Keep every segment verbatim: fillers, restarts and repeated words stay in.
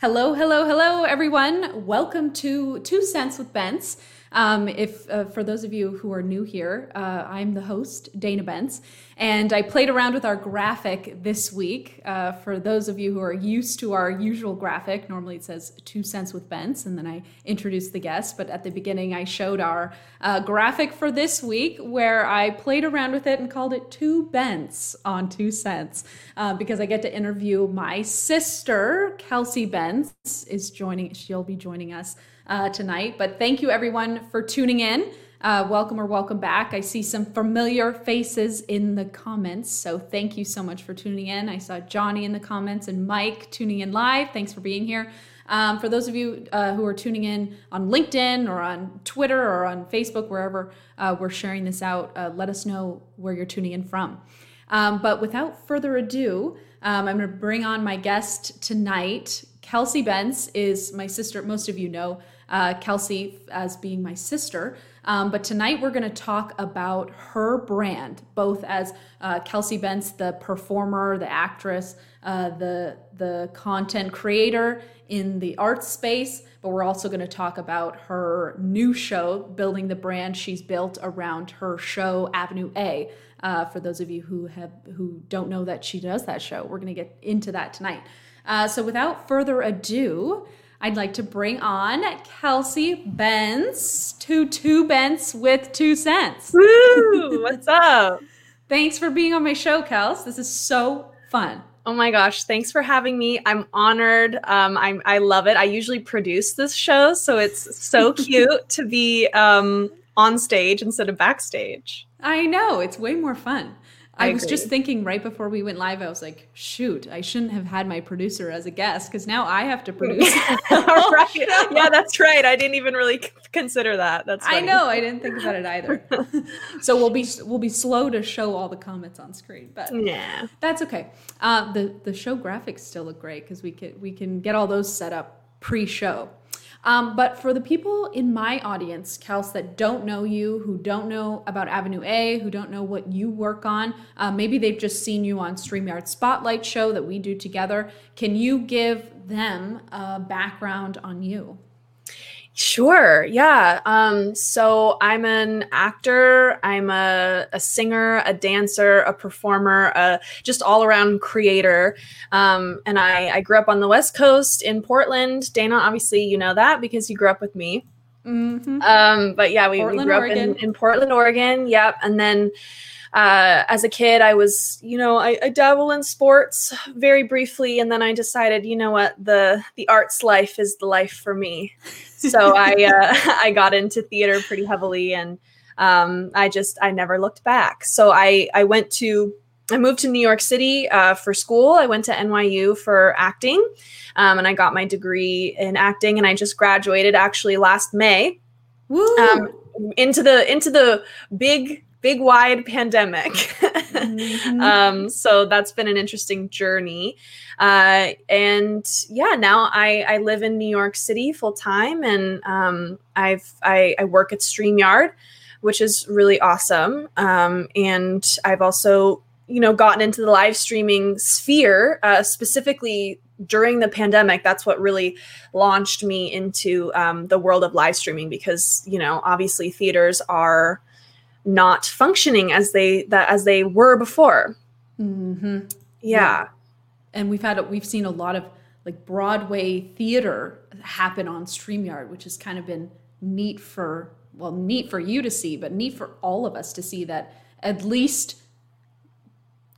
Hello, hello, hello, everyone. Welcome to Two Cents with Bentz. Um, if uh, for those of you who are new here, uh, I'm the host, Dana Bentz, and I played around with our graphic this week. Uh, for those of you who are used to our usual graphic, normally it says Two Cents with Bentz, and then I introduce the guest. But at the beginning, I showed our uh, graphic for this week, where I played around with it and called it Two Bentz on Two Cents, uh, because I get to interview my sister, Kelsey Bentz. Is joining, she'll be joining us uh, tonight. But thank you everyone for tuning in. Uh, welcome or welcome back. I see some familiar faces in the comments, so thank you so much for tuning in. I saw Johnny in the comments and Mike tuning in live. Thanks for being here. Um, for those of you uh, who are tuning in on LinkedIn or on Twitter or on Facebook, wherever uh, we're sharing this out, uh, let us know where you're tuning in from. Um, but without further ado, um, I'm going to bring on my guest tonight. Kelsey Bentz is my sister. Most of you know uh, Kelsey as being my sister. Um, but tonight we're going to talk about her brand, both as uh, Kelsey Bentz, the performer, the actress, uh, the, the content creator in the arts space. But we're also going to talk about her new show, building the brand she's built around her show, Avenue A. Uh, for those of you who have who don't know that she does that show, we're going to get into that tonight. Uh, so without further ado, I'd like to bring on Kelsey Bentz to Two Bentz with Two Cents. Woo! What's up? Thanks for being on my show, Kels. This is so fun. Oh my gosh. Thanks for having me. I'm honored. Um, I'm, I love it. I usually produce this show, so it's so cute to be um, on stage instead of backstage. I know. It's way more fun. I, I was just thinking right before we went live, I was like, shoot, I shouldn't have had my producer as a guest because now I have to produce. Right. Yeah, that's right. I didn't even really consider that. That's funny. I know. I didn't think about it either. So we'll be we'll be slow to show all the comments on screen, but yeah, that's okay. Uh, the the show graphics still look great because we can we can get all those set up pre-show. Um, but for the people in my audience, Kels, that don't know you, who don't know about Avenue A, who don't know what you work on, uh, maybe they've just seen you on StreamYard Spotlight show that we do together. Can you give them a background on you? Sure. Yeah. Um, so I'm an actor. I'm a, a singer, a dancer, a performer, a just all around creator. Um, and I, I grew up on the West Coast in Portland. Dana, obviously, you know that because you grew up with me. Mm-hmm. Um, but yeah, we, Portland, we grew up in, in Portland, Oregon. Yep. And then uh, as a kid, I was, you know, I, I dabble in sports very briefly. And then I decided, you know what, the, the arts life is the life for me. So I, uh, I got into theater pretty heavily and um, I just, I never looked back. So I, I went to, I moved to New York City uh, for school. I went to N Y U for acting um, and I got my degree in acting and I just graduated actually last May. Woo. um, into the, into the big, big wide pandemic. Mm-hmm. um, so that's been an interesting journey. Uh, and yeah, now I, I live in New York City full time and um, I've, I, I work at StreamYard, which is really awesome. Um, and I've also, you know, gotten into the live streaming sphere, uh, specifically during the pandemic. That's what really launched me into um, the world of live streaming because, you know, obviously theaters are not functioning as they that as they were before. Mm-hmm. Yeah. And we've had, we've seen a lot of like Broadway theater happen on StreamYard, which has kind of been neat for, well, neat for you to see, but neat for all of us to see that at least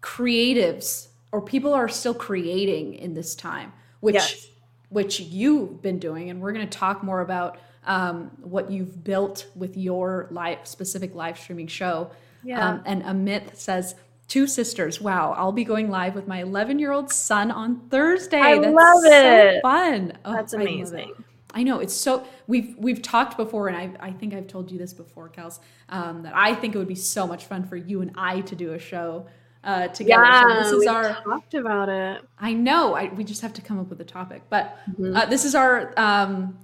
creatives or people are still creating in this time, which, yes. which you've been doing. And we're going to talk more about um, what you've built with your live specific live streaming show. Yeah. Um, and Amit says, two sisters. Wow. I'll be going live with my eleven year old son on Thursday. I That's love it. So fun. Oh, that's amazing. I, I know it's so we've, we've talked before and I I think I've told you this before, Kels, um, that I think it would be so much fun for you and I to do a show uh, together. Yeah, so this is our, talked about it. I know I, we just have to come up with a topic, but mm-hmm. uh, this is our, um,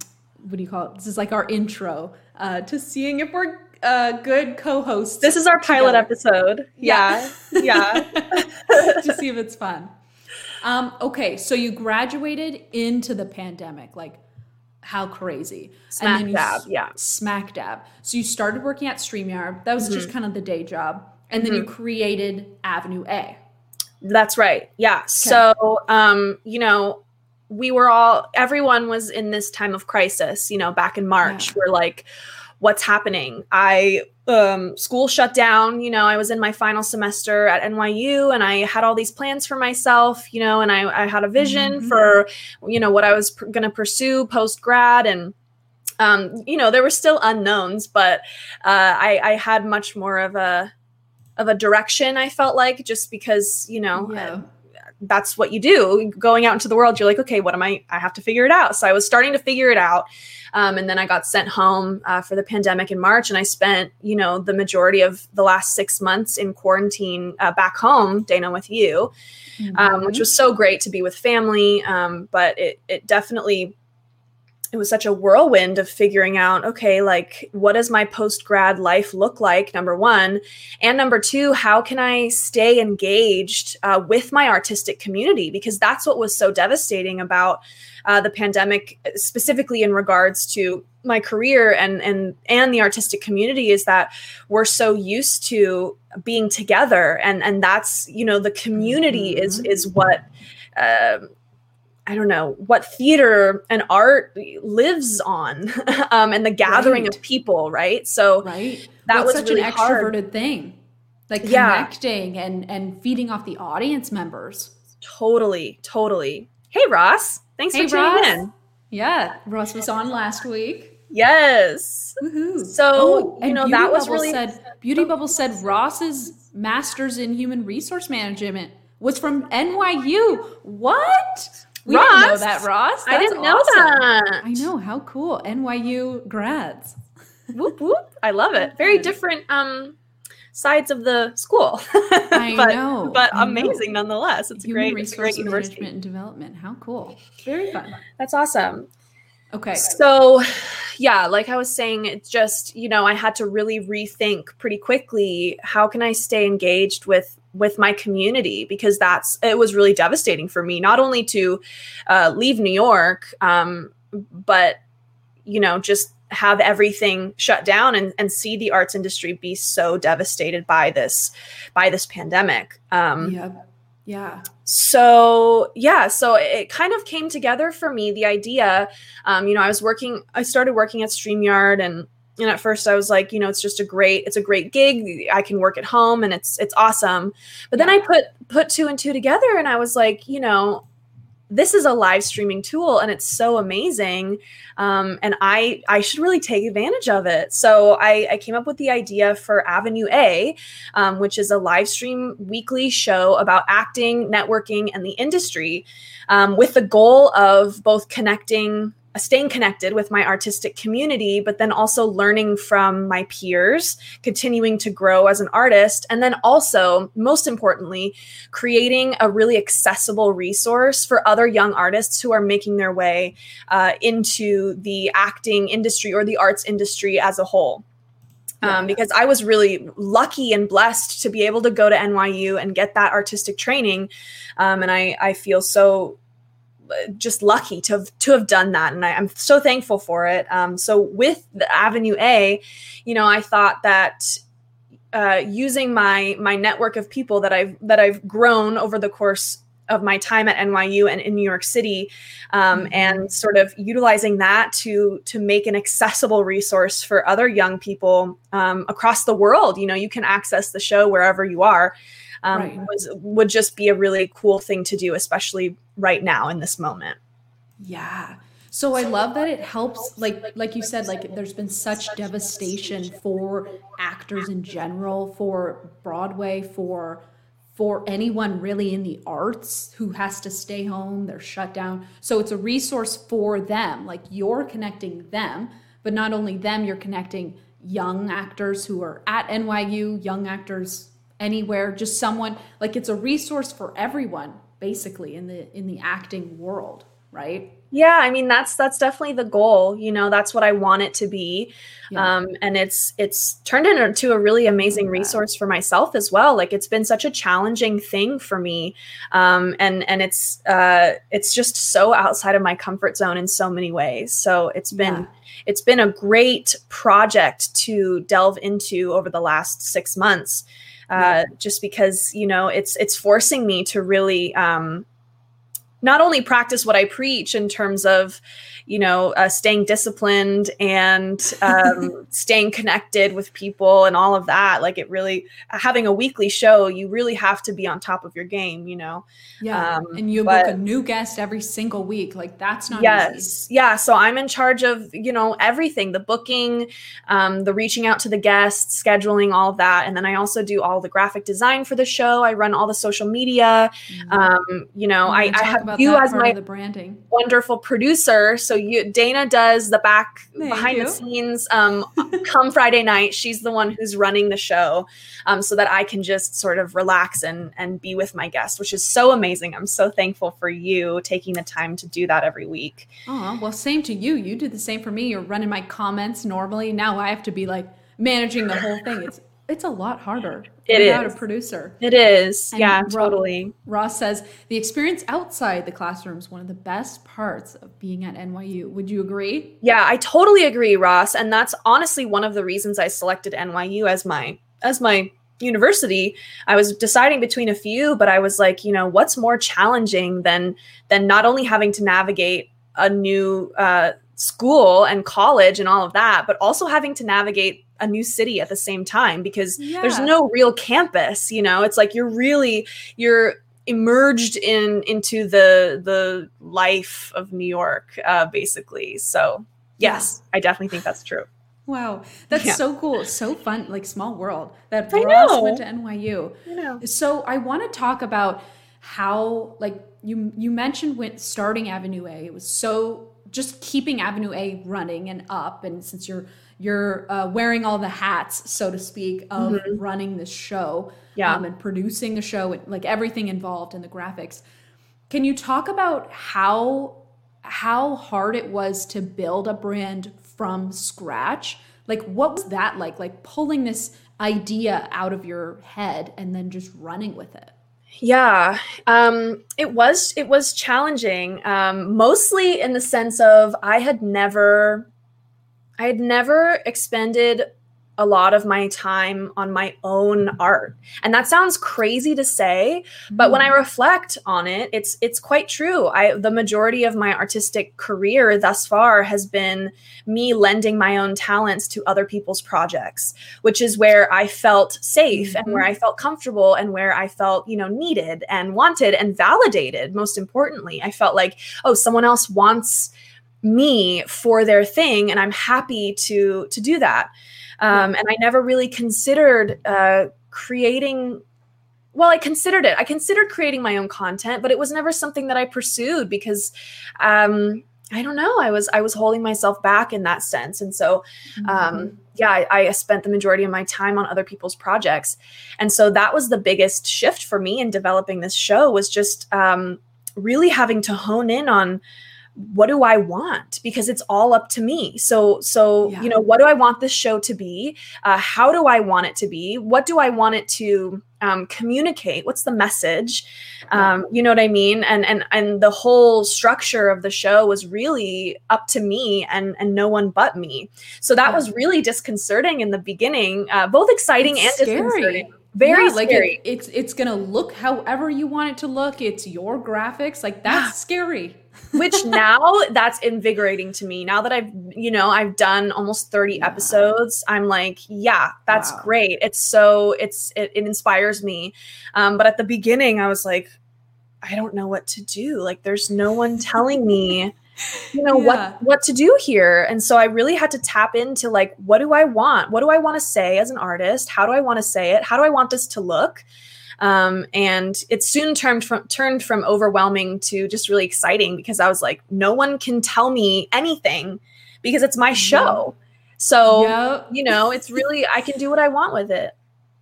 what do you call it? This is like our intro uh, to seeing if we're uh good co-hosts. This is our pilot together. Episode. Yeah. Yeah. yeah. To see if it's fun. Um, okay. So you graduated into the pandemic, like how crazy. Smack and then dab. You, yeah. Smack dab. So you started working at StreamYard. That was mm-hmm. just kind of the day job. And then mm-hmm. you created Avenue A. That's right. Yeah. Okay. So, um, you know, we were all, everyone was in this time of crisis, you know, back in March. Yeah. We're like, what's happening? I, um, school shut down, you know, I was in my final semester at N Y U and I had all these plans for myself, you know, and I, I had a vision mm-hmm. for, you know, what I was pr- going to pursue post-grad and, um, you know, there were still unknowns, but, uh, I, I had much more of a, of a direction I felt like just because, you know, yeah. uh, that's what you do going out into the world. You're like, okay, what am I, I have to figure it out. So I was starting to figure it out. Um, and then I got sent home uh, for the pandemic in March. And I spent, you know, the majority of the last six months in quarantine uh, back home, Dana, with you, mm-hmm. um, which was so great to be with family. Um, but it, it definitely, it was such a whirlwind of figuring out, okay, like what does my post-grad life look like? Number one, and number two, how can I stay engaged uh, with my artistic community? Because that's what was so devastating about uh, the pandemic, specifically in regards to my career and, and, and the artistic community is that we're so used to being together. And, and that's, you know, the community mm-hmm. is, is what, uh, I don't know what theater and art lives on, um, and the gathering right. of people, right? So right. that well, was such really an extroverted hard. Thing, like yeah. connecting and and feeding off the audience members. Totally, totally. Hey Ross, thanks hey, for tuning Ross. In. Yeah, Ross was on last week. Yes. Woohoo. So oh, you know Beauty that Bubble was really said, Beauty oh, Bubble said Ross's master's in human resource management was from N Y U. What? We Ross. Didn't know that, Ross. That's I didn't know awesome. That. I know. How cool. N Y U grads. Whoop, whoop. I love it. Very different um, sides of the school. I but, know. But I amazing know. Nonetheless. It's Human a great, it's a great university. Management and development. How cool. Very fun. That's awesome. Okay. So, yeah, like I was saying, it's just, you know, I had to really rethink pretty quickly. How can I stay engaged with with my community, because that's, it was really devastating for me, not only to uh, leave New York, um, but, you know, just have everything shut down and, and see the arts industry be so devastated by this, by this pandemic. Um, yeah. Yeah. So, yeah, so it kind of came together for me, the idea, um, you know, I was working, I started working at StreamYard and And at first I was like, you know, it's just a great, it's a great gig. I can work at home and it's, it's awesome. But then I put, put two and two together and I was like, you know, this is a live streaming tool and it's so amazing. Um, and I, I should really take advantage of it. So I, I came up with the idea for Avenue A, um, which is a live stream weekly show about acting, networking, and the industry, um, with the goal of both connecting staying connected with my artistic community, but then also learning from my peers, continuing to grow as an artist. And then also, most importantly, creating a really accessible resource for other young artists who are making their way uh, into the acting industry or the arts industry as a whole. Yeah. Um, because I was really lucky and blessed to be able to go to N Y U and get that artistic training. Um, and I, I feel so just lucky to have, to have done that. And I, I'm so thankful for it. Um, so with the Avenue A, you know, I thought that uh, using my my network of people that I've that I've grown over the course of my time at N Y U and in New York City, um, mm-hmm. and sort of utilizing that to to make an accessible resource for other young people um, across the world. You know, you can access the show wherever you are. Um, right. was, would just be a really cool thing to do, especially right now in this moment. Yeah. So I love that it helps, like like you said, like there's been such devastation for actors in general, for Broadway, for for anyone really in the arts who has to stay home, they're shut down. So it's a resource for them, like you're connecting them, but not only them, you're connecting young actors who are at N Y U, young actors anywhere, just someone, like it's a resource for everyone, basically in the in the acting world, right? Yeah, I mean that's that's definitely the goal. You know, that's what I want it to be, yeah. um, and it's it's turned into a really amazing resource for myself as well. Like it's been such a challenging thing for me, um, and and it's uh, it's just so outside of my comfort zone in so many ways. So it's been yeah. it's been a great project to delve into over the last six months. Uh, just because, you know, it's it's forcing me to really um, not only practice what I preach in terms of, you know, uh, staying disciplined and um, staying connected with people and all of that. Like it really having a weekly show, you really have to be on top of your game, you know. Yeah, um, and you book a new guest every single week. Like that's not yes, easy. Yeah. So I'm in charge of, you know, everything, the booking, um, the reaching out to the guests, scheduling, all of that. And then I also do all the graphic design for the show. I run all the social media. Mm-hmm. Um, you know, I, I have you as my the branding. Wonderful producer. So you, Dana does the back Thank behind you. The scenes. Um, come Friday night, she's the one who's running the show, um, so that I can just sort of relax and and be with my guests, which is so amazing. I'm so thankful for you taking the time to do that every week. Oh, well, same to you. You do the same for me. You're running my comments normally. Now I have to be like managing the whole thing. It's It's a lot harder it without is. a producer. It is. And yeah, Ra- totally. Ross says, the experience outside the classroom is one of the best parts of being at N Y U. Would you agree? Yeah, I totally agree, Ross. And that's honestly one of the reasons I selected N Y U as my as my university. I was deciding between a few, but I was like, you know, what's more challenging than than not only having to navigate a new uh, school and college and all of that, but also having to navigate a new city at the same time, because yeah. there's no real campus, you know, it's like, you're really, you're emerged in, into the, the life of New York, uh, basically. So yes, yeah. I definitely think that's true. Wow. That's yeah. so cool. So fun. Like small world that Ross went to N Y U. I know. So I want to talk about how, like you, you mentioned when starting Avenue A, it was so just keeping Avenue A running and up. And since you're, You're uh, wearing all the hats, so to speak, of mm-hmm. running this show yeah. um, and producing the show, and, like everything involved in the graphics. Can you talk about how how hard it was to build a brand from scratch? Like, what was that like? Like pulling this idea out of your head and then just running with it? Yeah, um, it was it was challenging, um, mostly in the sense of I had never. I had never expended a lot of my time on my own art. And that sounds crazy to say, but mm. when I reflect on it, it's it's quite true. I the majority of my artistic career thus far has been me lending my own talents to other people's projects, which is where I felt safe mm-hmm. and where I felt comfortable and where I felt, you know, needed and wanted and validated. Most importantly, I felt like, oh, someone else wants me for their thing, and I'm happy to to do that. Um, and I never really considered uh, creating. Well, I considered it. I considered creating my own content, but it was never something that I pursued because um, I don't know. I was I was holding myself back in that sense, and so um, mm-hmm. yeah, I, I spent the majority of my time on other people's projects, and so that was the biggest shift for me in developing this show was just um, really having to hone in on what do I want? Because it's all up to me. So, so yeah. you know, what do I want this show to be? Uh, how do I want it to be? What do I want it to um, communicate? What's the message? Um, you know what I mean? And and and the whole structure of the show was really up to me and and no one but me. So that yeah. was really disconcerting in the beginning, uh, both exciting it's and scary. disconcerting. Very yeah, like scary. It, it's it's going to look however you want it to look. It's your graphics. Like that's yeah. scary. Which now that's invigorating to me. Now that I've, you know, I've done almost thirty yeah. episodes, I'm like, yeah, that's wow. great. It's so, it's, it, it inspires me. Um, but at the beginning I was like, I don't know what to do. Like there's no one telling me, you know, yeah. what, what to do here. And so I really had to tap into like, what do I want? What do I want to say as an artist? How do I want to say it? How do I want this to look? Um, and it soon turned from, turned from overwhelming to just really exciting because I was like, no one can tell me anything because it's my show. So, yep. you know, it's really, I can do what I want with it.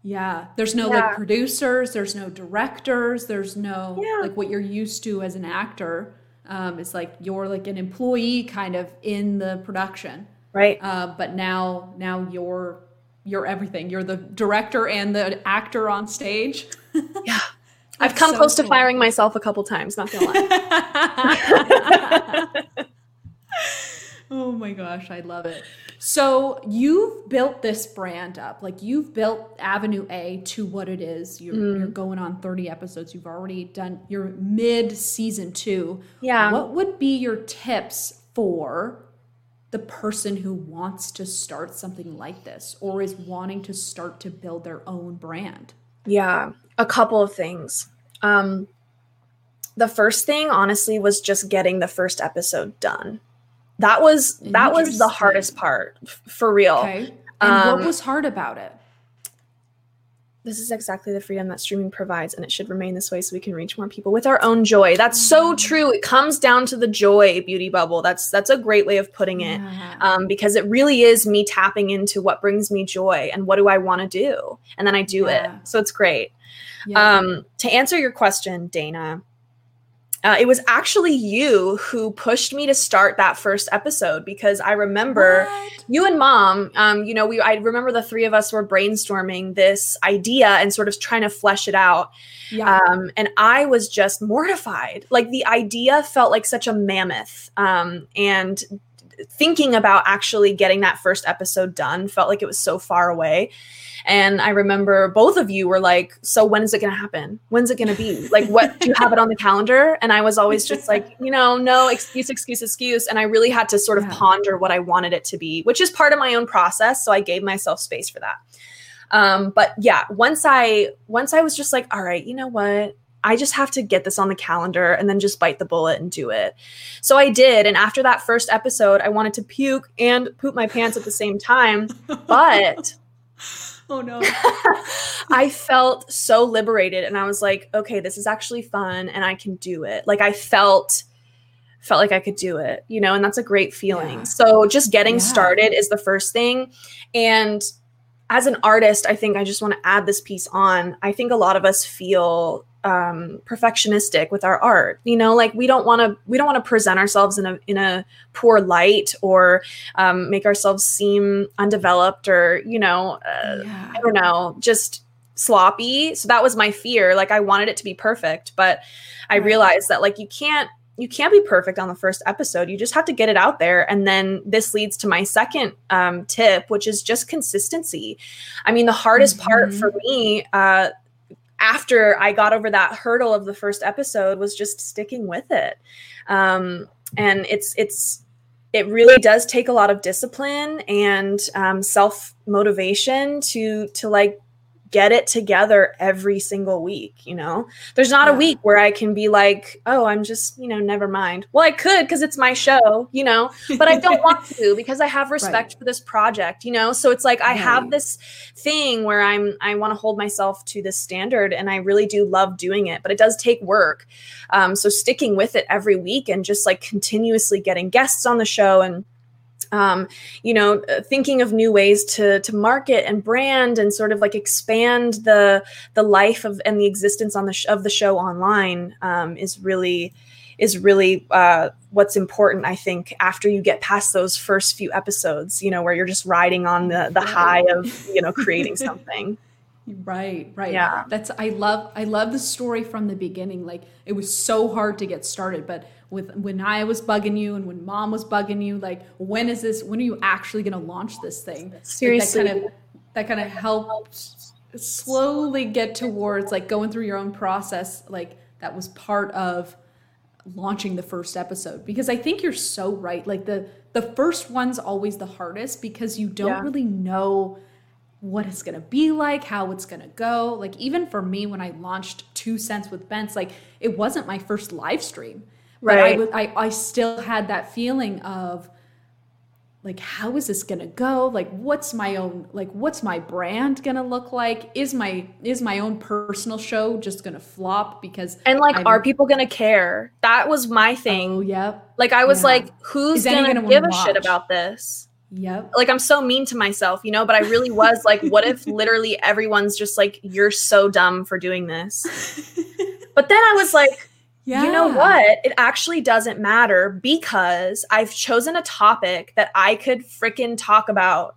Yeah. There's no yeah. like producers, there's no directors, there's no yeah. like what you're used to as an actor. Um, it's like, you're like an employee kind of in the production. Right. Uh, but now, now you're, you're everything. You're the director and the actor on stage. Yeah. I've come so close cool. to firing myself a couple times, not gonna lie. Oh my gosh, I love it. So you've built this brand up. Like you've built Avenue A to what it is. You're, mm. you're going on thirty episodes. You've already done your mid season two. Yeah. What would be your tips for the person who wants to start something like this or is wanting to start to build their own brand? Yeah, a couple of things. Um, the first thing, honestly, was just getting the first episode done. That was that was the hardest part, f- for real. Okay. And um, what was hard about it? This is exactly the freedom that streaming provides, and it should remain this way so we can reach more people with our own joy. That's so true. It comes down to the joy, Beauty Bubble. That's that's a great way of putting it, yeah. um, because it really is me tapping into what brings me joy and what do I want to do, and then I do yeah. it. So it's great. Yeah. Um, to answer your question, Dana, uh, it was actually you who pushed me to start that first episode because I remember what? you and Mom, um, you know, we, I remember the three of us were brainstorming this idea and sort of trying to flesh it out. Yeah. Um, and I was just mortified. Like the idea felt like such a mammoth. Um, and thinking about actually getting that first episode done felt like it was so far away. And I remember both of you were like, so when is it going to happen? When's it going to be? Like, what do you have it on the calendar? And I was always just like, you know, no excuse, excuse, excuse. And I really had to sort of yeah. ponder what I wanted it to be, which is part of my own process. So I gave myself space for that. Um, but yeah, once I, once I was just like, all right, you know what? I just have to get this on the calendar and then just bite the bullet and do it. So I did. And after that first episode, I wanted to puke and poop my pants at the same time. But... Oh no. I felt so liberated and I was like, okay, this is actually fun and I can do it. Like I felt, felt like I could do it, you know, and that's a great feeling. Yeah. So just getting yeah. started is the first thing. And as an artist, I think I just want to add this piece on. I think a lot of us feel um, perfectionistic with our art, you know, like we don't want to, we don't want to present ourselves in a, in a poor light or, um, make ourselves seem undeveloped or, you know, uh, yeah. I don't know, just sloppy. So that was my fear. Like I wanted it to be perfect, but I right. realized that like, you can't, you can't be perfect on the first episode. You just have to get it out there. And then this leads to my second um, tip, which is just consistency. I mean, the hardest mm-hmm. part for me, uh, after I got over that hurdle of the first episode was just sticking with it. Um, and it's, it's, it really does take a lot of discipline and um, self-motivation to, to like get it together every single week. You know, there's not yeah. a week where I can be like, oh, I'm just, you know, never mind. Well, I could, cause it's my show, you know, but I don't want to because I have respect right. for this project, you know? So it's like, I right. have this thing where I'm, I want to hold myself to this standard and I really do love doing it, but it does take work. Um, so sticking with it every week and just like continuously getting guests on the show and, Um, you know, thinking of new ways to to market and brand and sort of like expand the the life of and the existence on the sh- of the show online um, is really is really uh, what's important, I think, after you get past those first few episodes, you know, where you're just riding on the the high of, you know, creating something. Right. Right. Yeah. That's, I love, I love the story from the beginning. Like, it was so hard to get started, but with, when I was bugging you and when mom was bugging you, like, when is this, when are you actually going to launch this thing? Seriously. Like, that kind of, that kind of helped slowly get towards like going through your own process. Like, that was part of launching the first episode, because I think you're so right. Like, the, the first one's always the hardest, because you don't yeah. really know what it's going to be like, how it's going to go. Like, even for me, when I launched Two Cents with Bentz, like, it wasn't my first live stream, but right. I, was, I, I still had that feeling of like, how is this going to go? Like, what's my own, like, what's my brand going to look like? Is my, is my own personal show just going to flop? Because, and like, I'm, are people going to care? That was my thing. Oh, yeah. Like, I was yeah. like, who's going to give a watch? shit about this? Yep. Like, I'm so mean to myself, you know, but I really was like, what if literally everyone's just like, you're so dumb for doing this. But then I was like, yeah. you know what? It actually doesn't matter, because I've chosen a topic that I could freaking talk about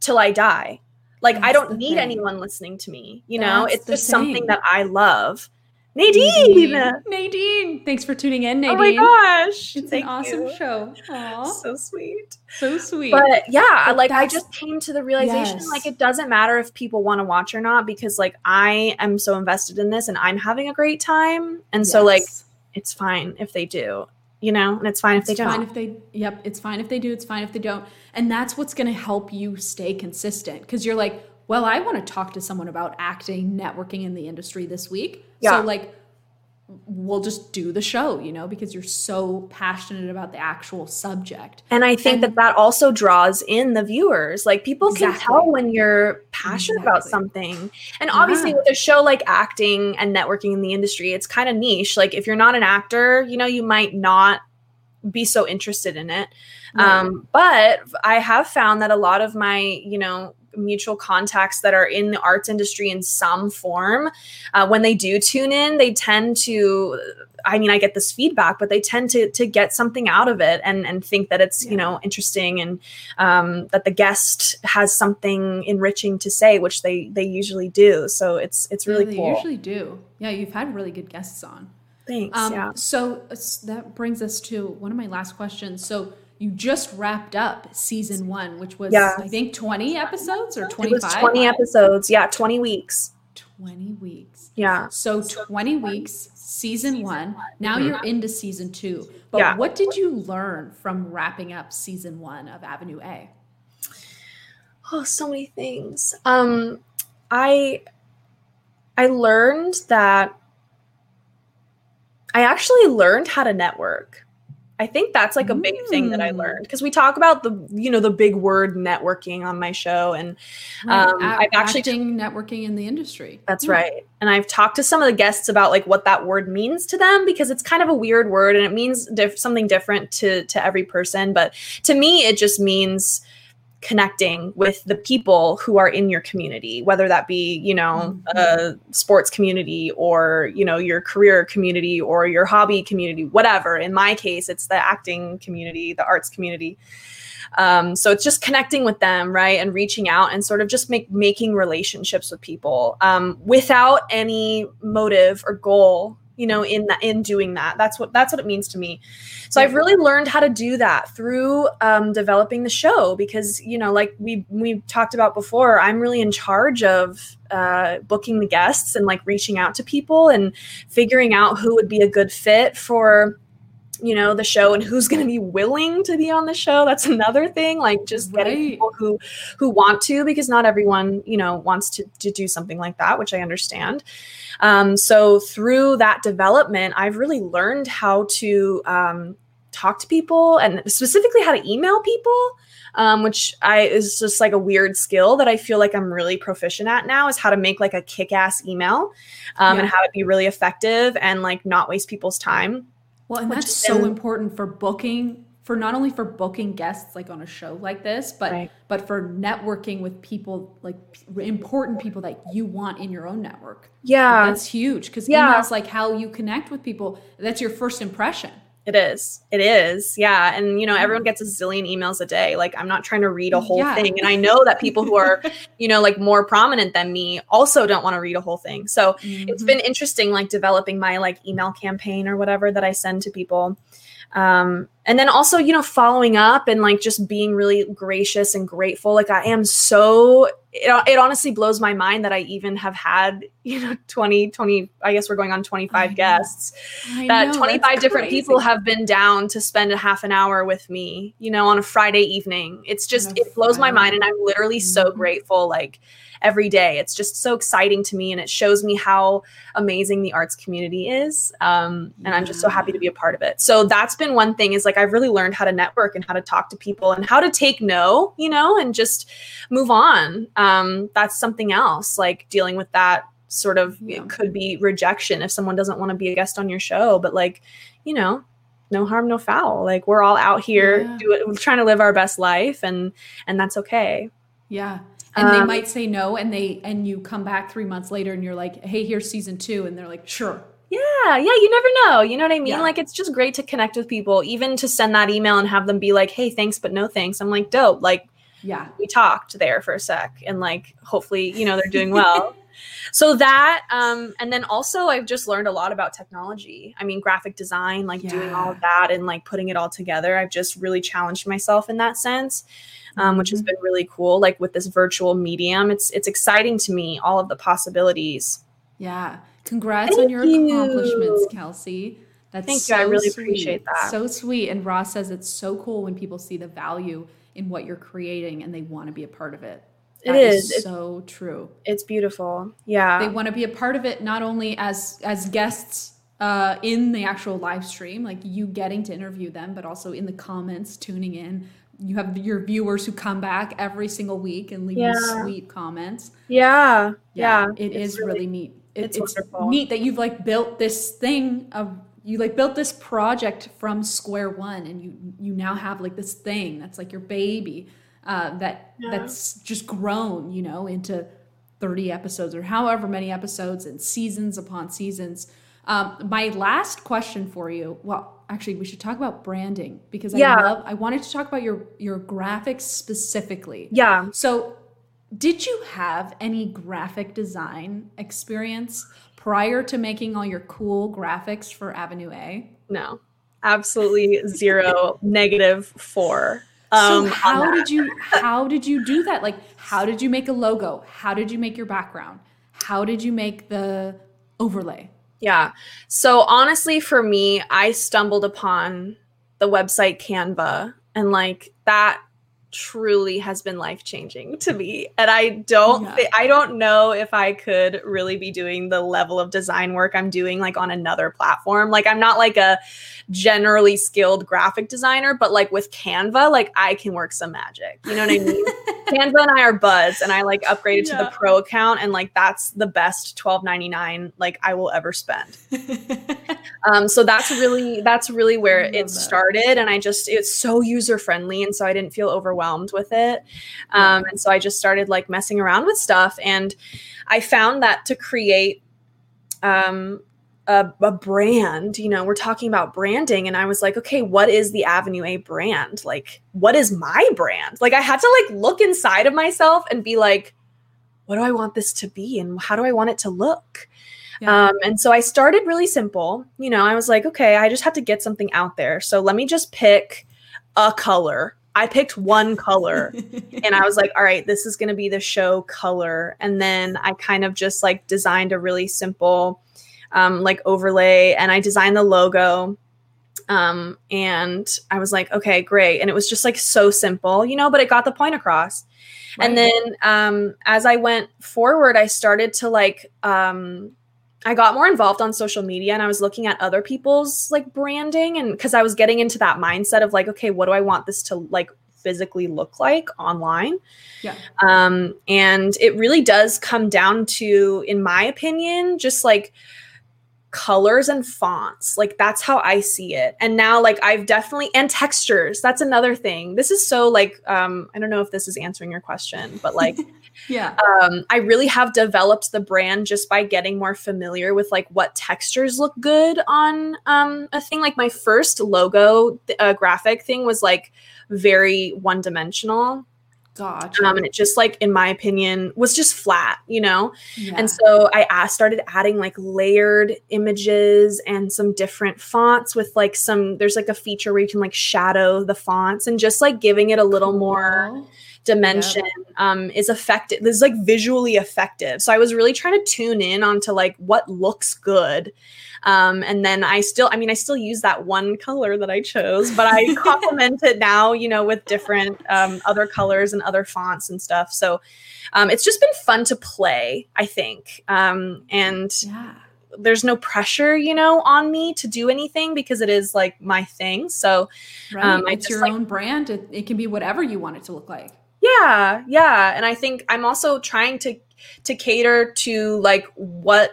till I die. Like, that's I don't need thing. anyone listening to me. You know, that's it's just thing. something that I love. Nadine. Nadine. Nadine. Thanks for tuning in, Nadine. Oh my gosh. It's Thank an awesome you. show. Aww. So sweet. So sweet. But yeah, but like, I just came to the realization, yes. like, it doesn't matter if people want to watch or not, because like, I am so invested in this and I'm having a great time. And yes. so like, it's fine if they do, you know, and it's fine if it's they don't. Fine if they, yep. It's fine if they do. It's fine if they don't. And that's what's going to help you stay consistent, because you're like, well, I want to talk to someone about acting, networking in the industry this week. Yeah. So like, we'll just do the show, you know, because you're so passionate about the actual subject. And I think and, that that also draws in the viewers. Like, people exactly. can tell when you're passionate exactly. about something. And obviously yeah. with a show like acting and networking in the industry, it's kind of niche. Like, if you're not an actor, you know, you might not be so interested in it. Yeah. Um, but I have found that a lot of my, you know, mutual contacts that are in the arts industry in some form, uh, when they do tune in, they tend to, I mean, I get this feedback, but they tend to to get something out of it and, and think that it's, yeah. you know, interesting, and um, that the guest has something enriching to say, which they, they usually do. So it's, it's really yeah, they cool. They usually do. Yeah. You've had really good guests on. Thanks. Um, yeah. So that brings us to one of my last questions. So you just wrapped up season one, which was, yeah. I think, twenty episodes or twenty-five? It was twenty episodes. Yeah, twenty weeks. twenty weeks. Yeah. So twenty weeks, season one. Now mm-hmm. you're into season two. But yeah. what did you learn from wrapping up season one of Avenue A? Oh, so many things. Um, I I learned that I actually learned how to network. I think that's like a big mm. thing that I learned, because we talk about the, you know, the big word networking on my show, and um, right. I've actually Acting, t- networking in the industry. That's yeah. right. And I've talked to some of the guests about like what that word means to them, because it's kind of a weird word and it means diff- something different to, to every person. But to me, it just means connecting with the people who are in your community, whether that be, you know, mm-hmm. a sports community, or, you know, your career community, or your hobby community, whatever. In my case, it's the acting community, the arts community. Um, so it's just connecting with them, right? And reaching out and sort of just make, making relationships with people um, without any motive or goal, you know, in the, in doing that. That's what, that's what it means to me. So I've really learned how to do that through um, developing the show, because, you know, like we, we talked about before, I'm really in charge of uh, booking the guests and like reaching out to people and figuring out who would be a good fit for, you know, the show, and who's going to be willing to be on the show. That's another thing, like just right. getting people who, who want to, because not everyone, you know, wants to, to do something like that, which I understand. Um, so through that development, I've really learned how to um, talk to people, and specifically how to email people, um, which I is just like a weird skill that I feel like I'm really proficient at now, is how to make like a kick-ass email um, yeah. and how it be really effective and like not waste people's time. Well, and Which that's been, so important for booking, for not only for booking guests like on a show like this, but right. but for networking with people, like important people that you want in your own network. Yeah. That's huge because yeah. email's like how you connect with people. That's your first impression. It is. It is. Yeah. And, you know, everyone gets a zillion emails a day. Like, I'm not trying to read a whole yeah. thing. And I know that people who are, you know, like more prominent than me also don't want to read a whole thing. So mm-hmm. it's been interesting, like developing my like email campaign or whatever that I send to people. Um, and then also, you know, following up and like just being really gracious and grateful. Like I am so, it, it honestly blows my mind that I even have had, you know, twenty, twenty, I guess we're going on twenty-five I guests, know. that know, twenty-five different crazy. people have been down to spend a half an hour with me, you know, on a Friday evening. It's just, it blows my mind. And I'm literally mm-hmm. so grateful. Like every day, it's just so exciting to me. And it shows me how amazing the arts community is. Um, and yeah. I'm just so happy to be a part of it. So that's been one thing is like, I've really learned how to network and how to talk to people and how to take no, you know, and just move on. Um, that's something else, like dealing with that sort of yeah. it could be rejection if someone doesn't want to be a guest on your show, but like, you know, no harm, no foul. Like we're all out here yeah. do it, trying to live our best life and, and that's okay. Yeah. And um, they might say no, and they, and you come back three months later and you're like, hey, here's season two. And they're like, sure. Yeah. Yeah. You never know. You know what I mean? Yeah. Like, it's just great to connect with people, even to send that email and have them be like, hey, thanks, but no thanks. I'm like, dope. Like, yeah, we talked there for a sec and like, hopefully, you know, they're doing well. So that, um, and then also I've just learned a lot about technology. I mean, graphic design, like yeah. doing all of that and like putting it all together. I've just really challenged myself in that sense, um, mm-hmm. which has been really cool. Like with this virtual medium, it's, it's exciting to me, all of the possibilities. Yeah. Congrats Thank on your you. accomplishments, Kelsey. That's Thank so you. I really sweet. appreciate that. So sweet. And Ross says it's so cool when people see the value in what you're creating and they want to be a part of it. That it is. is so it's, true. It's beautiful. Yeah. They want to be a part of it, not only as, as guests uh, in the actual live stream, like you getting to interview them, but also in the comments, tuning in. You have your viewers who come back every single week and leave yeah. you sweet comments. Yeah. Yeah. yeah. It it's is really, really neat. It, it's, it's neat that you've like built this thing of you like built this project from square one and you, you now have like this thing that's like your baby uh, that yeah. that's just grown, you know, into thirty episodes or however many episodes and seasons upon seasons. Um, my last question for you. Well, actually we should talk about branding because I yeah. love, I wanted to talk about your, your graphics specifically. Yeah. So did you have any graphic design experience prior to making all your cool graphics for Avenue A? No, absolutely zero, negative four. Um, so how did you, how did you do that? Like, how did you make a logo? How did you make your background? How did you make the overlay? Yeah. So honestly, for me, I stumbled upon the website Canva and like that truly has been life-changing to me. And I don't, yeah. th- I don't know if I could really be doing the level of design work I'm doing like on another platform. Like I'm not like a generally skilled graphic designer, but like with Canva, like I can work some magic. You know what I mean? Canva and I are buds and I like upgraded yeah. to the pro account and like, that's the best twelve ninety-nine like I will ever spend. um, so that's really, that's really where it that. started. And I just, it's so user-friendly. And so I didn't feel overwhelmed overwhelmed with it. Um, and so I just started like messing around with stuff. And I found that to create um, a, a brand, you know, we're talking about branding. And I was like, okay, what is the Avenue A brand? Like, what is my brand? Like, I had to like look inside of myself and be like, what do I want this to be? And how do I want it to look? Yeah. Um, and so I started really simple. You know, I was like, okay, I just have to get something out there. So let me just pick a color. I picked one color and I was like, all right, this is going to be the show color. And then I kind of just like designed a really simple um, like overlay and I designed the logo. Um, and I was like, okay, great. And it was just like so simple, you know, but it got the point across. Right. And then um, as I went forward, I started to like, um, I got more involved on social media and I was looking at other people's like branding and because I was getting into that mindset of like, okay, what do I want this to like physically look like online? Yeah. Um, and it really does come down to, in my opinion, just like colors and fonts. Like, that's how I see it. And now, like, I've definitely, and textures. That's another thing. This is so like, um, I don't know if this is answering your question, but like, yeah, um, I really have developed the brand just by getting more familiar with like what textures look good on um, a thing. Like my first logo uh, graphic thing was like very one dimensional. Gotcha. Um, and it just like, in my opinion, was just flat, you know? Yeah. And so I asked, started adding like layered images and some different fonts with like some, there's like a feature where you can like shadow the fonts and just like giving it a little more dimension yeah. um, is effective. This is like visually effective. So I was really trying to tune in onto like what looks good. Um, and then I still, I mean, I still use that one color that I chose, but I complement it now, you know, with different um, other colors and other fonts and stuff. So um, it's just been fun to play, I think. Um, and yeah. there's no pressure, you know, on me to do anything because it is like my thing. So right. um, it's just, your like, own brand. It, it can be whatever you want it to look like. Yeah. Yeah. And I think I'm also trying to, to cater to like what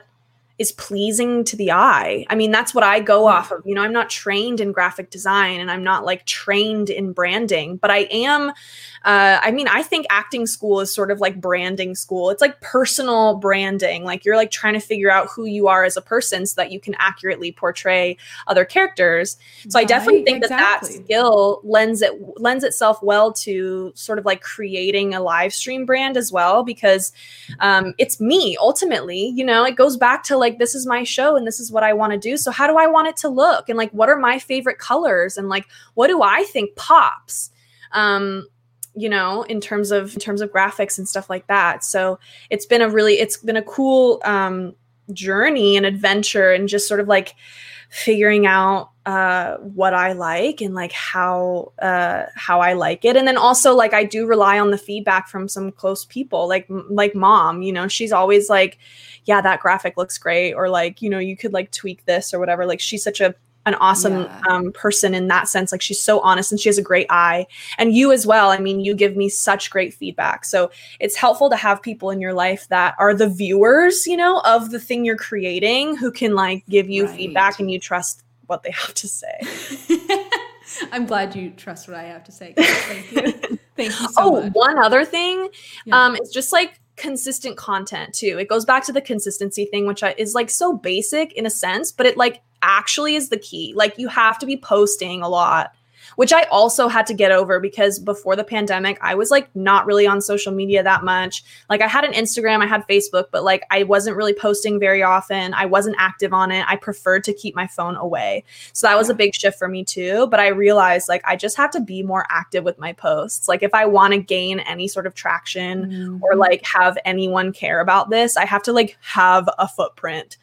is pleasing to the eye. I mean, that's what I go off of. You know, I'm not trained in graphic design and I'm not like trained in branding, but I am, uh, I mean, I think acting school is sort of like branding school. It's like personal branding. Like you're like trying to figure out who you are as a person so that you can accurately portray other characters. So right, I definitely think exactly. that that skill lends it lends itself well to sort of like creating a live stream brand as well, because um, it's me ultimately, you know, it goes back to like, like, this is my show and this is what I want to do. So how do I want it to look? And like, what are my favorite colors? And like, what do I think pops, um, you know, in terms of, in terms of graphics and stuff like that. So it's been a really, it's been a cool um, journey and adventure and just sort of like figuring out uh, what I like and like how, uh, how I like it. And then also like, I do rely on the feedback from some close people, like, like mom, you know, she's always like, yeah, that graphic looks great. Or like, you know, you could like tweak this or whatever. Like she's such a, an awesome yeah. um, person in that sense. Like she's so honest and she has a great eye, and you as well. I mean, you give me such great feedback. So it's helpful to have people in your life that are the viewers, you know, of the thing you're creating, who can like give you right. feedback and you trust what they have to say. I'm glad you trust what I have to say. Thank you. Thank you so oh, much. One other thing yeah. um, is just like, consistent content too. It goes back to the consistency thing, which I, is like so basic in a sense, but it like actually is the key. Like you have to be posting a lot, which I also had to get over because before the pandemic, I was like not really on social media that much. Like I had an Instagram, I had Facebook, but like I wasn't really posting very often. I wasn't active on it. I preferred to keep my phone away. So that was a big shift for me too. But I realized like I just have to be more active with my posts. Like if I want to gain any sort of traction mm-hmm. or like have anyone care about this, I have to like have a footprint.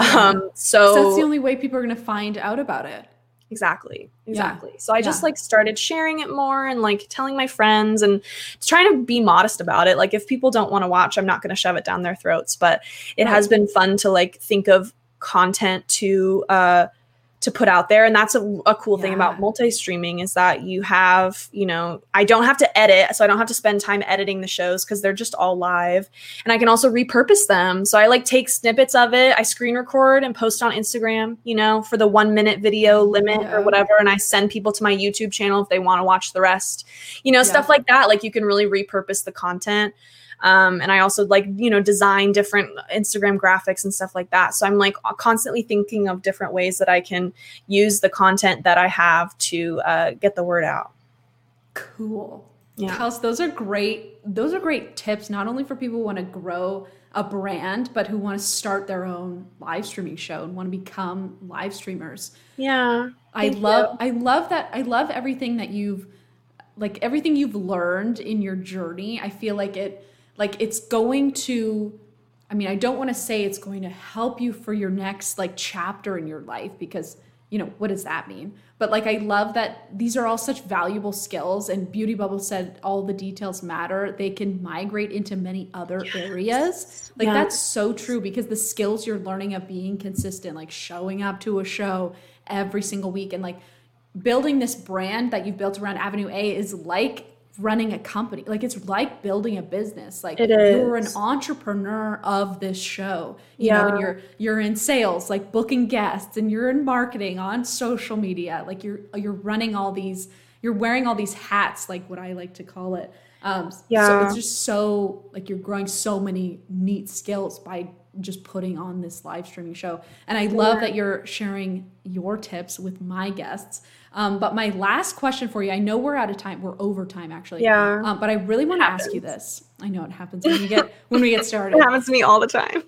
Yeah. Um, so that's the only way people are going to find out about it. Exactly. Exactly. Yeah. So I yeah. just like started sharing it more and like telling my friends and trying to be modest about it. Like if people don't want to watch, I'm not going to shove it down their throats, but it right. has been fun to like think of content to, uh, to put out there. And that's a, a cool yeah. thing about multi-streaming is that you have, you know, I don't have to edit. So I don't have to spend time editing the shows because they're just all live, and I can also repurpose them. So I like take snippets of it. I screen record and post on Instagram, you know, for the one minute video limit yeah. or whatever. And I send people to my YouTube channel if they want to watch the rest, you know, yeah. stuff like that. Like you can really repurpose the content. Um, and I also like, you know, design different Instagram graphics and stuff like that. So I'm like constantly thinking of different ways that I can use the content that I have to uh, get the word out. Cool. Yeah. Kelsey, those are great. Those are great tips, not only for people who want to grow a brand, but who want to start their own live streaming show and want to become live streamers. Yeah. I love, you. I love that. I love everything that you've like everything you've learned in your journey. I feel like it, Like it's going to, I mean, I don't want to say it's going to help you for your next like chapter in your life because, you know, what does that mean? But like, I love that these are all such valuable skills, and Beauty Bubble said all the details matter. They can migrate into many other yes. areas. Like yes. that's so true, because the skills you're learning of being consistent, like showing up to a show every single week and like building this brand that you've built around Avenue A is like running a company. Like, it's like building a business. Like, you're an entrepreneur of this show. You yeah. know, and you're you're in sales, like booking guests, and you're in marketing, on social media. Like, you're you're running all these, you're wearing all these hats, like what I like to call it. Um, yeah. So it's just so, like, you're growing so many neat skills by just putting on this live streaming show. And I love yeah. that you're sharing your tips with my guests. Um, but my last question for you, I know we're out of time. We're over time, actually. Yeah. Um, but I really want to ask you this. I know it happens when we get, when we get started. It happens to me all the time.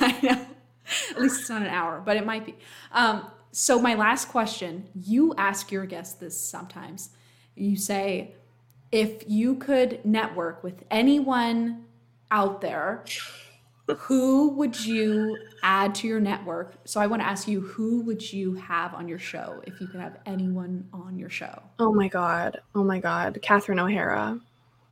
I know. At least it's not an hour, but it might be. Um, so my last question, you ask your guests this sometimes. You say, if you could network with anyone out there, who would you add to your network? So I want to ask you, who would you have on your show if you could have anyone on your show? Oh my God. Oh my God. Catherine O'Hara.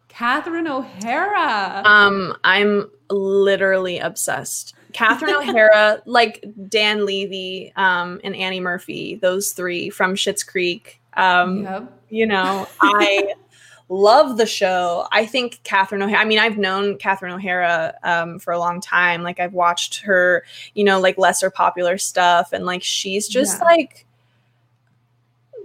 Catherine O'Hara. Um, I'm literally obsessed. Catherine O'Hara, like Dan Levy, um, and Annie Murphy, those three from Schitt's Creek. Um, yep. You know, I... love the show. I think Catherine O'Hara, I mean, I've known Catherine O'Hara um, for a long time. Like, I've watched her, you know, like lesser popular stuff. And like, she's just yeah. like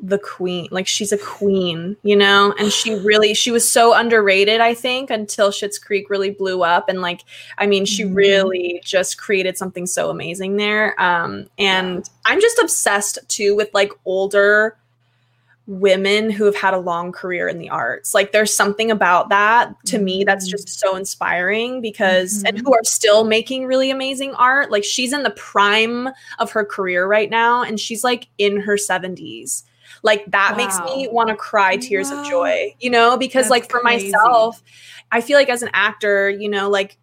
the queen. Like, she's a queen, you know? And she really, she was so underrated, I think, until Schitt's Creek really blew up. And like, I mean, she mm-hmm. really just created something so amazing there. Um, and I'm just obsessed too with like older women who have had a long career in the arts. Like, there's something about that to mm-hmm. me that's just so inspiring, because mm-hmm. and who are still making really amazing art. Like, she's in the prime of her career right now, and she's like in her seventies. Like, that wow. makes me want to cry tears wow. of joy, you know, because that's like for crazy. myself, I feel like as an actor, you know, like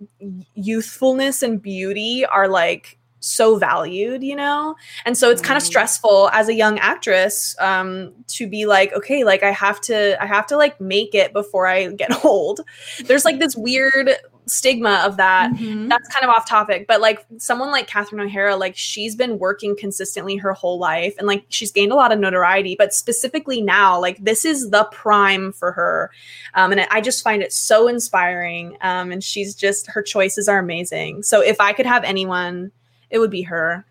youthfulness and beauty are like so valued, you know? And so it's kind of stressful as a young actress um, to be like, okay, like I have to, I have to like make it before I get old. There's like this weird stigma of that. Mm-hmm. That's kind of off topic, but like someone like Catherine O'Hara, like she's been working consistently her whole life, and like she's gained a lot of notoriety, but specifically now, like this is the prime for her. Um, and I just find it so inspiring. Um, and she's just, her choices are amazing. So if I could have anyone, it would be her.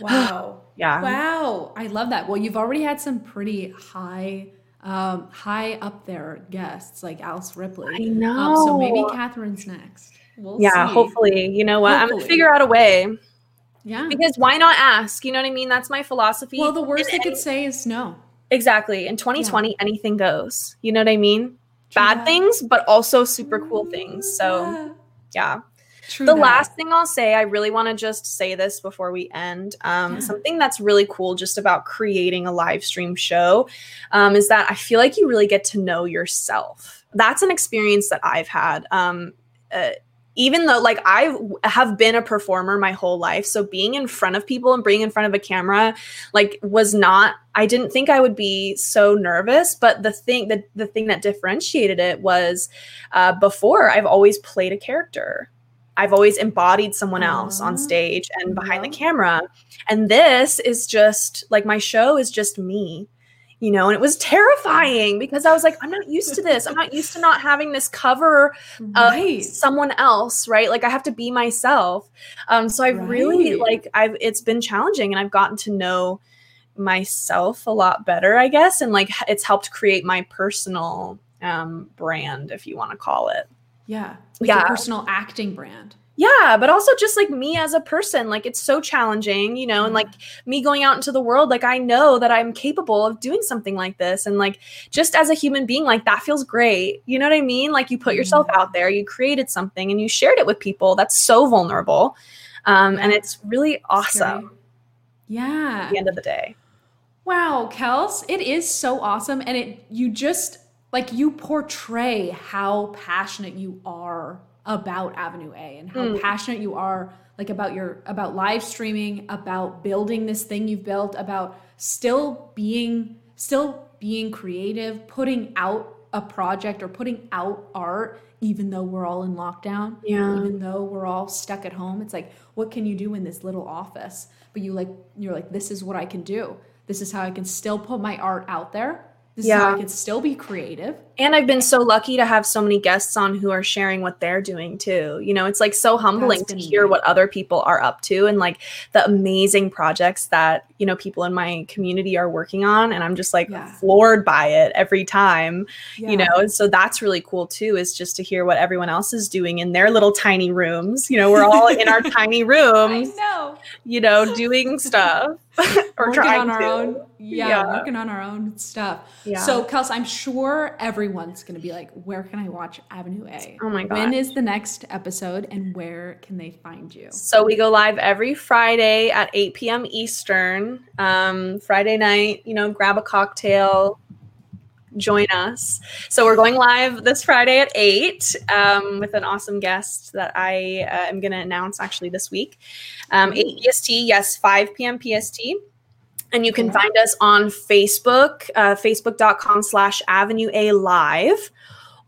Wow. Yeah. Wow. I love that. Well, you've already had some pretty high, um, high up there guests like Alice Ripley. I know. Um, so maybe Catherine's next. We'll yeah. see. Hopefully, you know what? Hopefully. I'm going to figure out a way. Yeah. Because why not ask? You know what I mean? That's my philosophy. Well, the worst they could say is no. Exactly. In twenty twenty, yeah. anything goes. You know what I mean? Bad yeah. things, but also super cool things. So yeah. True the that. Last thing I'll say, I really want to just say this before we end. Um, yeah. Something that's really cool just about creating a live stream show um, is that I feel like you really get to know yourself. That's an experience that I've had. Um, uh, even though like I have been a performer my whole life. So being in front of people and being in front of a camera, like was not, I didn't think I would be so nervous, but the thing the, the thing that differentiated it was uh, before I've always played a character. I've always embodied someone else on stage and behind the camera. And this is just like, my show is just me, you know, and it was terrifying because I was like, I'm not used to this. I'm not used to not having this cover of right. someone else. Right. Like I have to be myself. Um, so I right. really like I've, it's been challenging, and I've gotten to know myself a lot better, I guess. And like, it's helped create my personal um, brand, if you want to call it. Yeah. Like yeah. a personal acting brand. Yeah. But also just like me as a person, like it's so challenging, you know, yeah. and like me going out into the world, like I know that I'm capable of doing something like this. And like, just as a human being, like that feels great. You know what I mean? Like you put yourself yeah. out there, you created something and you shared it with people. That's so vulnerable. Um, yeah. And it's really awesome. Scary. Yeah. At the end of the day. Wow. Kels, it is so awesome. And it, you just, like you portray how passionate you are about Avenue A and how mm. passionate you are like about your, about live streaming, about building this thing you've built, about still being, still being creative, putting out a project or putting out art, even though we're all in lockdown, yeah. even though we're all stuck at home. It's like, what can you do in this little office? But you like, you're like, this is what I can do. This is how I can still put my art out there. This yeah. is how I can still be creative. And I've been so lucky to have so many guests on who are sharing what they're doing too. You know, it's like so humbling to hear what other people are up to and like the amazing projects that, you know, people in my community are working on. And I'm just like yeah. floored by it every time, yeah. you know? And so that's really cool too, is just to hear what everyone else is doing in their little tiny rooms. You know, we're all in our tiny rooms, I know. you know, doing stuff. or working trying on our to. own, yeah, yeah, working on our own stuff. Yeah. So, Kelsey, I'm sure everyone's going to be like, where can I watch Avenue A? Oh my God. When is the next episode and where can they find you? So we go live every Friday at eight p.m. Eastern. Um, Friday night, you know, grab a cocktail, join us. So we're going live this Friday at eight um, with an awesome guest that I uh, am going to announce actually this week. Um, eight E S T, yes, five p.m. P S T. And you can find us on Facebook, uh, facebook.com slash Avenue A Live.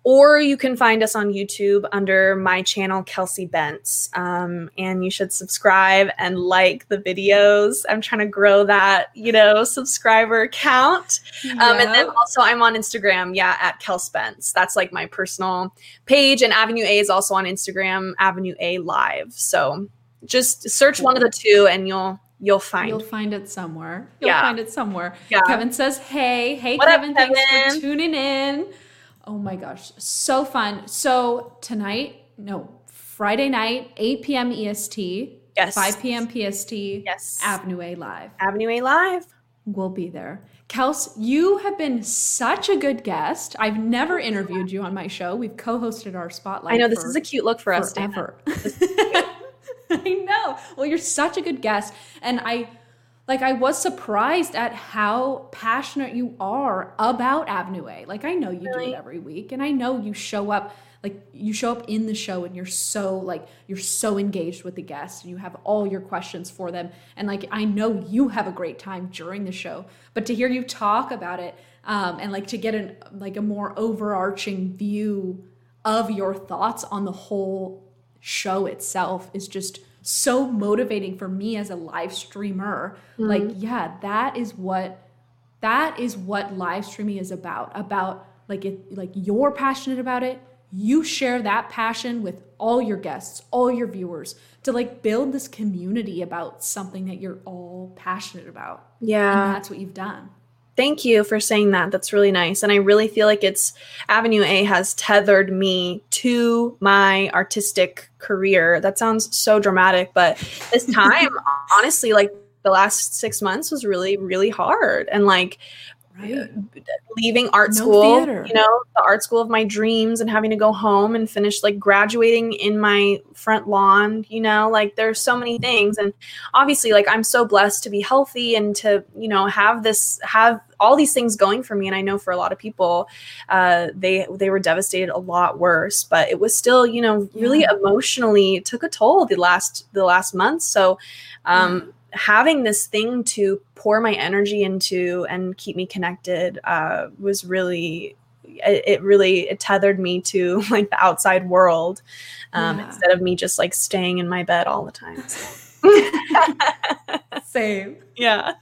Or you can find us on YouTube under my channel, Kelsey Bentz. Um, and you should subscribe and like the videos. I'm trying to grow that, you know, subscriber count. Yeah. Um, and then also I'm on Instagram, yeah, at Kelsey Bentz. That's like my personal page. And Avenue A is also on Instagram, Avenue A Live. So just search one of the two and you'll You'll find You'll find it somewhere. You'll yeah. find it somewhere. Yeah. Kevin says, hey. Hey, what Kevin. Up, Kevin? Thanks for tuning in. Oh, my gosh. So fun. So tonight, no, Friday night, eight p.m. E S T. Yes. five p.m. P S T. Yes. Avenue A Live. Avenue A Live. We'll be there. Kelsey, you have been such a good guest. I've never interviewed you on my show. We've co-hosted our spotlight. I know. This for, is a cute look for us. Forever. I know. Well, you're such a good guest. And I, like, I was surprised at how passionate you are about Avenue A. Like, I know you really? do it every week. And I know you show up, like, you show up in the show and you're so, like, you're so engaged with the guests. And you have all your questions for them. And, like, I know you have a great time during the show. But to hear you talk about it um, and, like, to get, an like, a more overarching view of your thoughts on the whole show itself is just so motivating for me as a live streamer. Mm-hmm. Like, yeah, that is what, that is what live streaming is about, about like it, like you're passionate about it. You share that passion with all your guests, all your viewers to like build this community about something that you're all passionate about. Yeah. And that's what you've done. Thank you for saying that. That's really nice. And I really feel like it's Avenue A has tethered me to my artistic career. That sounds so dramatic, but this time, honestly, like the last six months was really, really hard. And like right. leaving art no school, theater. you know, the art school of my dreams and having to go home and finish like graduating in my front lawn, you know, like there's so many things. And obviously like I'm so blessed to be healthy and to, you know, have this, have, all these things going for me. And I know for a lot of people, uh, they, they were devastated a lot worse, but it was still, you know, really yeah. emotionally took a toll the last, the last month. So, um, yeah. having this thing to pour my energy into and keep me connected, uh, was really, it, it really, it tethered me to like the outside world. Um, yeah. instead of me just like staying in my bed all the time. So. Same. Yeah.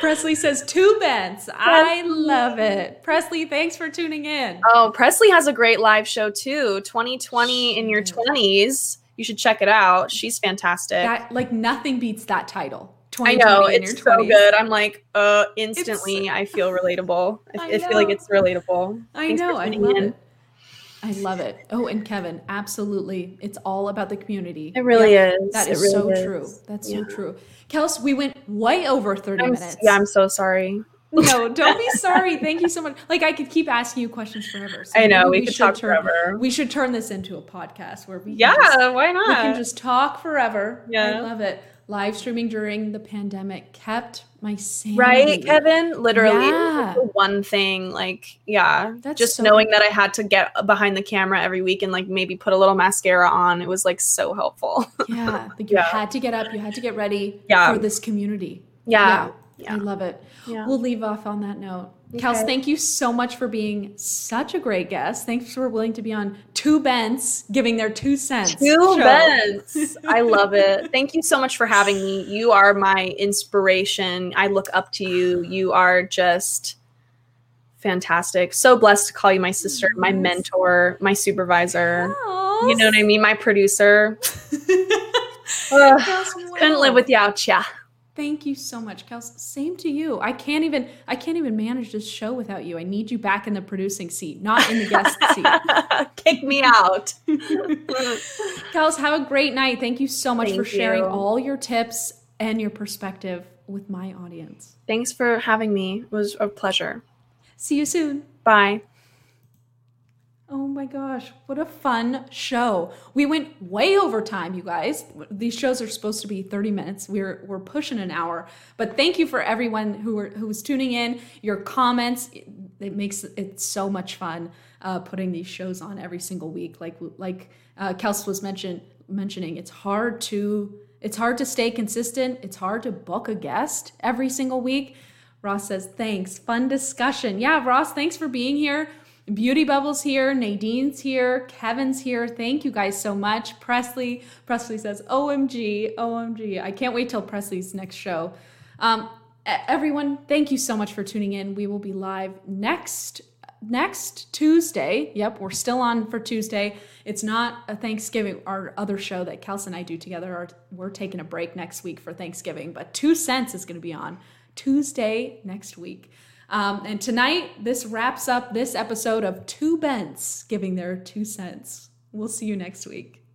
Presley says two Bentz. I love it. Presley, thanks for tuning in. Oh, Presley has a great live show too. twenty twenty she in your twenties. You should check it out. She's fantastic. That, like nothing beats that title. I know it's so twenties. Good. I'm like, uh, instantly it's, I feel relatable. I, I feel like it's relatable. I thanks know. I love in. it. I love it. Oh, and Kevin, absolutely. It's all about the community. It really yeah, is. That is really so is. true. That's yeah. so true. Kelsey, we went way over thirty I'm, minutes. Yeah, I'm so sorry. No, don't be sorry. Thank you so much. Like, I could keep asking you questions forever. So I know. We, we could talk turn, forever. We should turn this into a podcast where we can Yeah, just, why not? We can just talk forever. Yeah. I love it. Live streaming during the pandemic kept my sanity. Right, Kevin? Literally, yeah. one thing, like, yeah. That's just so knowing cool. that I had to get behind the camera every week and, like, maybe put a little mascara on. It was, like, so helpful. Yeah, like, you yeah. had to get up. You had to get ready yeah. for this community. Yeah. yeah. yeah. I love it. Yeah. We'll leave off on that note. Okay. Kelsey, thank you so much for being such a great guest. Thanks for willing to be on Two Bentz, giving their two cents. Two Bentz. I love it. Thank you so much for having me. You are my inspiration. I look up to you. You are just fantastic. So blessed to call you my sister, my mentor, my supervisor. Yes. You know what I mean? My producer. Ugh, couldn't live without ya. Thank you so much, Kelsey. Same to you. I can't even I can't even manage this show without you. I need you back in the producing seat, not in the guest seat. Kick me out. Kelsey, have a great night. Thank you so much Thank for sharing you. all your tips and your perspective with my audience. Thanks for having me. It was a pleasure. See you soon. Bye. Oh my gosh, what a fun show. We went way over time, you guys. These shows are supposed to be thirty minutes. We're we're pushing an hour. But thank you for everyone who were, who was tuning in. Your comments, it, it makes it so much fun uh, putting these shows on every single week. Like like uh, Kelsey was mention, mentioning, it's hard to it's hard to stay consistent. It's hard to book a guest every single week. Ross says, thanks. Fun discussion. Yeah, Ross, thanks for being here. Beauty Bubble's here, Nadine's here, Kevin's here. Thank you guys so much. Presley, Presley says, O M G, O M G. I can't wait till Presley's next show. Um, everyone, thank you so much for tuning in. We will be live next next Tuesday. Yep, we're still on for Tuesday. It's not a Thanksgiving. Our other show that Kelsey and I do together, are, we're taking a break next week for Thanksgiving, but Two Cents is going to be on Tuesday next week. Um, and tonight, this wraps up this episode of Two Bentz giving their two cents. We'll see you next week.